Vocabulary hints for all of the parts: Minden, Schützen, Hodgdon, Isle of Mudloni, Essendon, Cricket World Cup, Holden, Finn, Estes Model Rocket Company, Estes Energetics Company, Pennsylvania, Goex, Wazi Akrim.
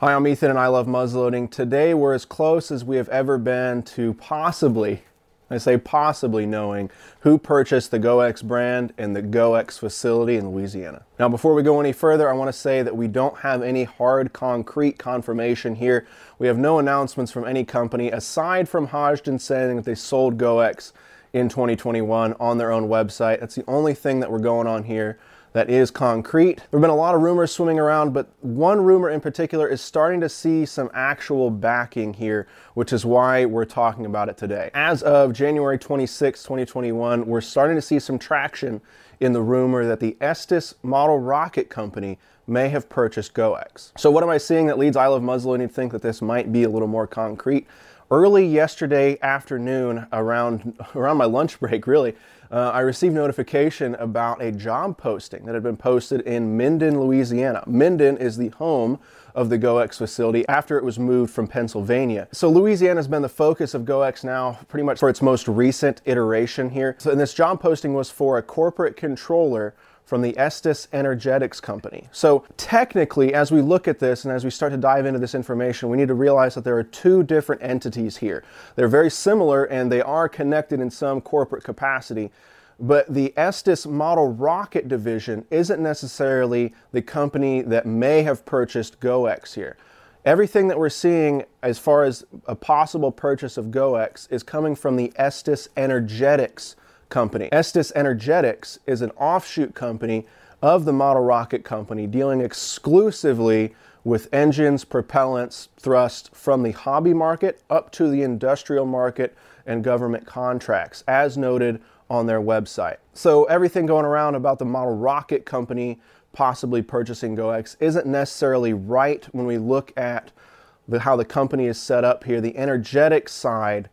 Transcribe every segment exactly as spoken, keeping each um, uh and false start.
Hi, I'm Ethan and I love muzzleloading. Today we're as close as we have ever been to possibly, I say possibly, knowing who purchased the Goex brand and the Goex facility in Louisiana. Now before we go any further, I want to say that we don't have any hard concrete confirmation here. We have no announcements from any company aside from Hodgdon saying that they sold Goex in twenty twenty-one on their own website. That's the only thing that we're going on here that is concrete. There have been a lot of rumors swimming around, but one rumor in particular is starting to see some actual backing here, which is why we're talking about it today. As of January twenty-sixth, twenty twenty-one, we're starting to see some traction in the rumor that the Estes Model Rocket Company may have purchased Goex. So what am I seeing that leads Isle of Mudloni to think that this might be a little more concrete? Early yesterday afternoon, around, around my lunch break really, uh, I received notification about a job posting that had been posted in Minden, Louisiana. Minden is the home of the Goex facility after it was moved from Pennsylvania. So Louisiana has been the focus of Goex now pretty much for its most recent iteration here. So and this job posting was for a corporate controller from the Estes Energetics Company. So technically, as we look at this and as we start to dive into this information, we need to realize that there are two different entities here. They're very similar and they are connected in some corporate capacity, but the Estes Model Rocket division isn't necessarily the company that may have purchased Goex here. Everything that we're seeing as far as a possible purchase of Goex is coming from the Estes Energetics Company. Estes Energetics is an offshoot company of the Model Rocket Company, dealing exclusively with engines, propellants, thrust from the hobby market up to the industrial market and government contracts, as noted on their website. So everything going around about the Model Rocket Company possibly purchasing Goex isn't necessarily right when we look at the, how the company is set up here. The energetic side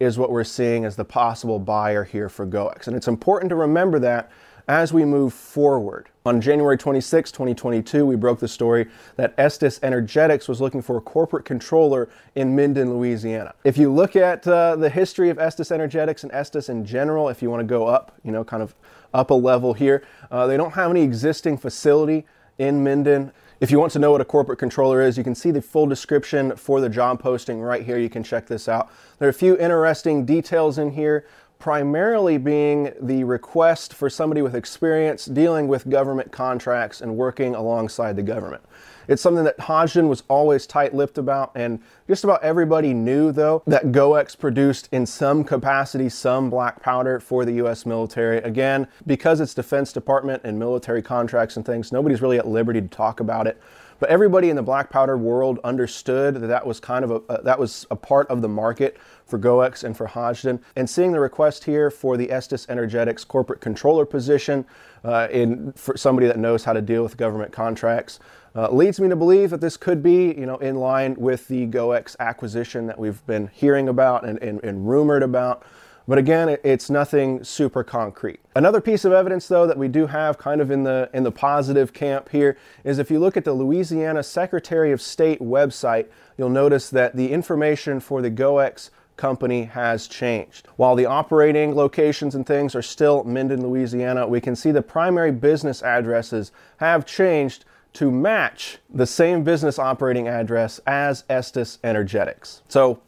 is what we're seeing as the possible buyer here for Goex. And it's important to remember that as we move forward. On January twenty-sixth, twenty twenty-two, we broke the story that Estes Energetics was looking for a corporate controller in Minden, Louisiana. If you look at uh, the history of Estes Energetics and Estes in general, if you want to go up, you know, kind of up a level here, uh, they don't have any existing facility in Minden. If you want to know what a corporate controller is, you can see the full description for the job posting right here. You can check this out. There are a few interesting details in here, primarily being the request for somebody with experience dealing with government contracts and working alongside the government. It's something that Hodgdon was always tight-lipped about, and just about everybody knew, though, that Goex produced in some capacity some black powder for the U S military. Again, because it's Defense Department and military contracts and things, nobody's really at liberty to talk about it. But everybody in the black powder world understood that that was kind of a uh, that was a part of the market for Goex and for Hodgdon. And seeing the request here for the Estes Energetics corporate controller position uh, in for somebody that knows how to deal with government contracts uh, leads me to believe that this could be, you know, in line with the Goex acquisition that we've been hearing about and, and, and rumored about. But again, it's nothing super concrete. Another piece of evidence, though, that we do have kind of in the, in the positive camp here is if you look at the Louisiana Secretary of State website, you'll notice that the information for the Goex company has changed. While the operating locations and things are still Minden, Louisiana, we can see the primary business addresses have changed to match the same business operating address as Estes Energetics. So,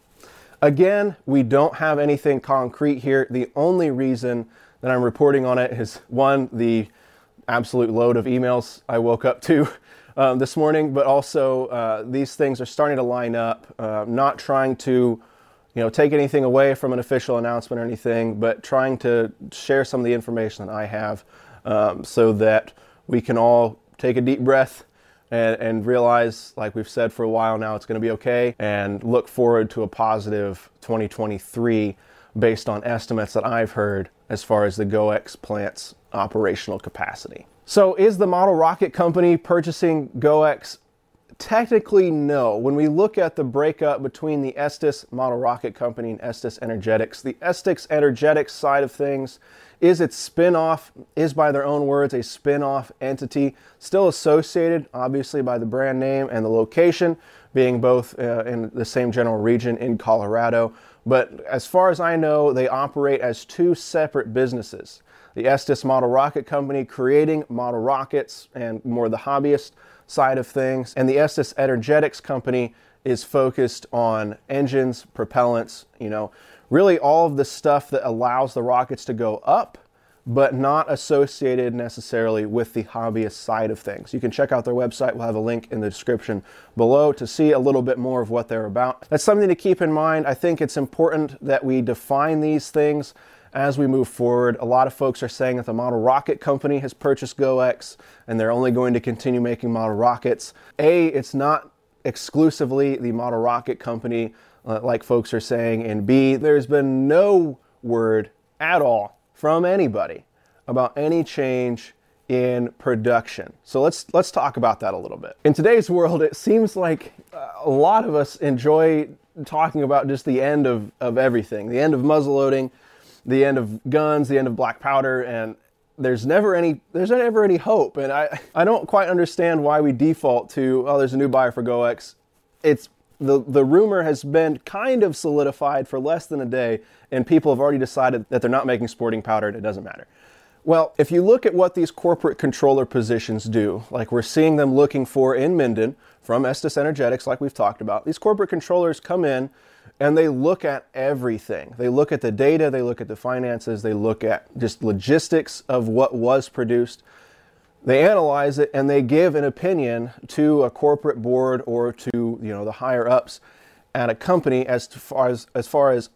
again, we don't have anything concrete here. The only reason that I'm reporting on it is, one, the absolute load of emails I woke up to um, this morning, but also uh, these things are starting to line up. Uh, not trying to, you know, take anything away from an official announcement or anything, but trying to share some of the information that I have um, so that we can all take a deep breath And, and realize, like we've said for a while now, it's going to be okay, and look forward to a positive twenty twenty-three based on estimates that I've heard as far as the Goex plant's operational capacity. So is the Model Rocket Company purchasing Goex? Technically, no. When we look at the breakup between the Estes Model Rocket Company and Estes Energetics, the Estes Energetics side of things is its spin-off, is by their own words, a spin-off entity, still associated, obviously, by the brand name and the location, being both uh, in the same general region in Colorado. But as far as I know, they operate as two separate businesses. The Estes Model Rocket Company creating model rockets and more the hobbyist side of things. And the Estes Energetics Company is focused on engines, propellants, you know, really all of the stuff that allows the rockets to go up, but not associated necessarily with the hobbyist side of things. You can check out their website. We'll have a link in the description below to see a little bit more of what they're about. That's something to keep in mind. I think it's important that we define these things as we move forward. A lot of folks are saying that the Model Rocket Company has purchased Goex and they're only going to continue making model rockets. A, it's not exclusively the Model Rocket Company, uh, like folks are saying, and B, there's been no word at all from anybody about any change in production. So let's let's talk about that a little bit. In today's world, it seems like a lot of us enjoy talking about just the end of, of everything, the end of muzzleloading, the end of guns, the end of black powder, and there's never any there's never any hope. And I, I don't quite understand why we default to, oh, there's a new buyer for Goex. It's The, the rumor has been kind of solidified for less than a day, and people have already decided that they're not making sporting powder and it doesn't matter. Well, if you look at what these corporate controller positions do, like we're seeing them looking for in Minden from Estes Energetics, like we've talked about, these corporate controllers come in and they look at everything. They look at the data, they look at the finances, they look at just logistics of what was produced. They analyze it and they give an opinion to a corporate board or to, you know, the higher ups at a company as far as, as far as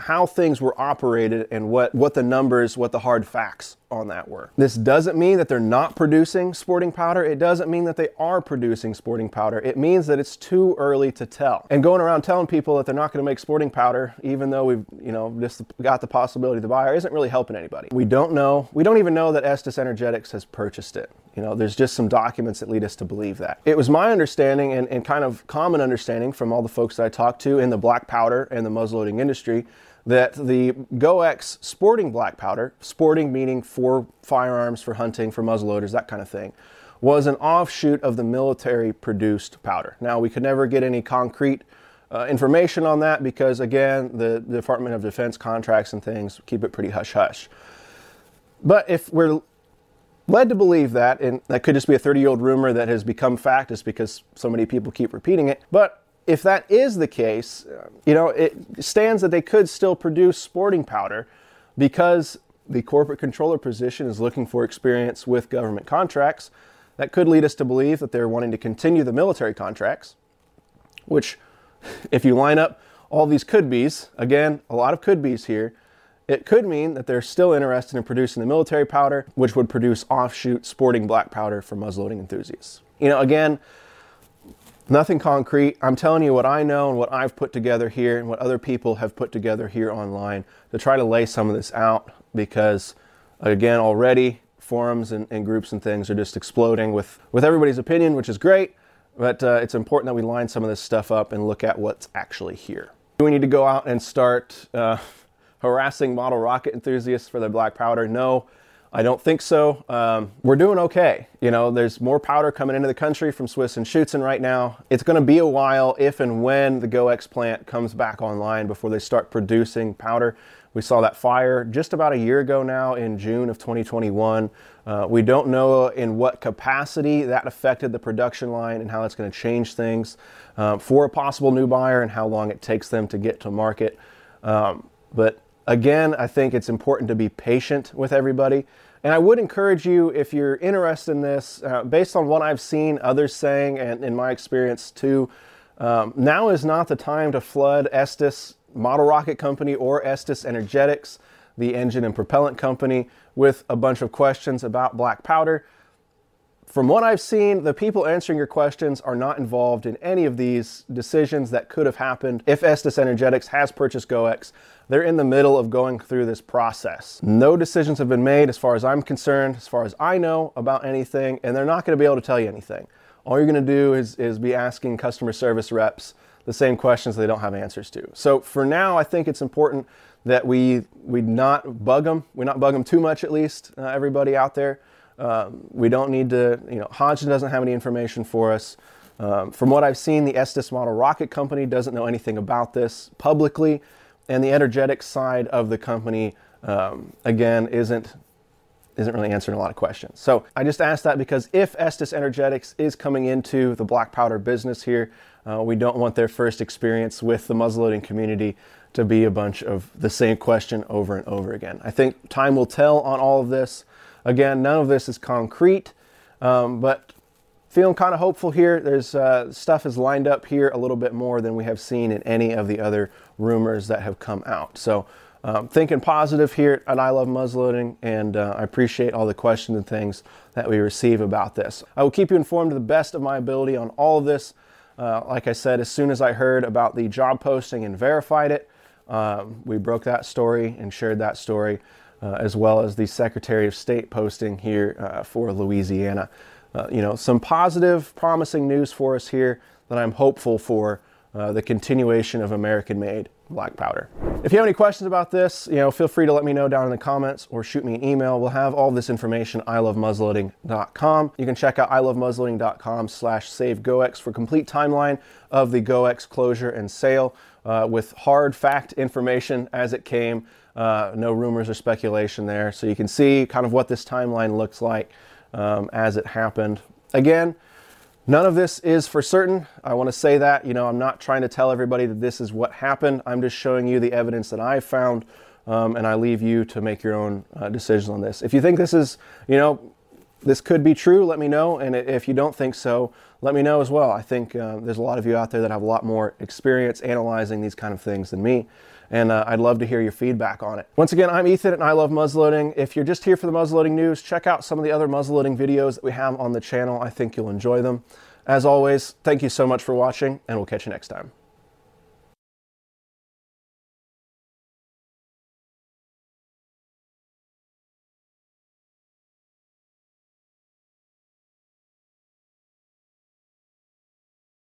how things were operated and what, what the numbers, what the hard facts on that were. This doesn't mean that they're not producing sporting powder. It doesn't mean that they are producing sporting powder. It means that it's too early to tell. And going around telling people that they're not going to make sporting powder, even though we've, you know, just got the possibility of the buyer, isn't really helping anybody. We don't know. We don't even know that Estes Energetics has purchased it. You know, there's just some documents that lead us to believe that. It was my understanding and, and kind of common understanding from all the folks that I talked to in the black powder and the muzzleloading industry that the Goex sporting black powder, sporting meaning for firearms, for hunting, for muzzleloaders, that kind of thing, was an offshoot of the military-produced powder. Now, we could never get any concrete uh, information on that because, again, the, the Department of Defense contracts and things keep it pretty hush-hush. But if we're led to believe that, and that could just be a thirty-year-old rumor that has become fact just because so many people keep repeating it, but if that is the case, you know, it stands that they could still produce sporting powder because the corporate controller position is looking for experience with government contracts. That could lead us to believe that they're wanting to continue the military contracts, which if you line up all these could-bes, again, a lot of could-bes here, it could mean that they're still interested in producing the military powder, which would produce offshoot sporting black powder for muzzleloading enthusiasts. You know, again, nothing concrete. I'm telling you what I know and what I've put together here and what other people have put together here online to try to lay some of this out because, again, already forums and, and groups and things are just exploding with, with everybody's opinion, which is great, but uh, it's important that we line some of this stuff up and look at what's actually here. Do we need to go out and start uh, harassing model rocket enthusiasts for their black powder? No. I don't think so. Um, we're doing okay. You know, there's more powder coming into the country from Swiss and Schützen right now. It's going to be a while if and when the Goex plant comes back online before they start producing powder. We saw that fire just about a year ago now in June of twenty twenty-one. Uh, we don't know in what capacity that affected the production line and how it's going to change things uh, for a possible new buyer and how long it takes them to get to market. Um, but again, I think it's important to be patient with everybody. And I would encourage you, if you're interested in this, uh, based on what I've seen others saying and in my experience too, um, now is not the time to flood Estes Model Rocket Company or Estes Energetics, the engine and propellant company, with a bunch of questions about black powder. From what I've seen, the people answering your questions are not involved in any of these decisions that could have happened. If Estes Energetics has purchased Goex, they're in the middle of going through this process. No decisions have been made as far as I'm concerned, as far as I know about anything, and they're not going to be able to tell you anything. All you're going to do is, is be asking customer service reps the same questions they don't have answers to. So for now, I think it's important that we, we not bug them. We not bug them too much, at least, uh, everybody out there. Um, we don't need to, you know, Hodgdon doesn't have any information for us. Um, from what I've seen, the Estes Model Rocket Company doesn't know anything about this publicly, and the energetic side of the company, um, again, isn't isn't really answering a lot of questions. So I just asked that because if Estes Energetics is coming into the black powder business here, uh, we don't want their first experience with the muzzleloading community to be a bunch of the same question over and over again. I think time will tell on all of this. Again, none of this is concrete, um, but feeling kind of hopeful here. There's uh, stuff is lined up here a little bit more than we have seen in any of the other rumors that have come out. So um, thinking positive here at I Love Muzzleloading, and uh, I appreciate all the questions and things that we receive about this. I will keep you informed to the best of my ability on all of this. Uh, like I said, as soon as I heard about the job posting and verified it, um, we broke that story and shared that story, uh, as well as the Secretary of State posting here uh, for Louisiana. Uh, you know, some positive, promising news for us here that I'm hopeful for uh, the continuation of American-made black powder. If you have any questions about this, you know, feel free to let me know down in the comments or shoot me an email. We'll have all this information at I love muzzleloading dot com. You can check out I love muzzleloading dot com slash save Goex for complete timeline of the Goex closure and sale uh, with hard fact information as it came. Uh, no rumors or speculation there. So you can see kind of what this timeline looks like Um, as it happened. Again, none of this is for certain. I want to say that, you know, I'm not trying to tell everybody that this is what happened. I'm just showing you the evidence that I found, um, and I leave you to make your own uh, decisions on this. If you think this is, you know, this could be true, let me know. And if you don't think so, let me know as well. I think uh, there's a lot of you out there that have a lot more experience analyzing these kind of things than me. And uh, I'd love to hear your feedback on it. Once again, I'm Ethan and I love muzzleloading. If you're just here for the muzzleloading news, check out some of the other muzzleloading videos that we have on the channel. I think you'll enjoy them. As always, thank you so much for watching, and we'll catch you next time.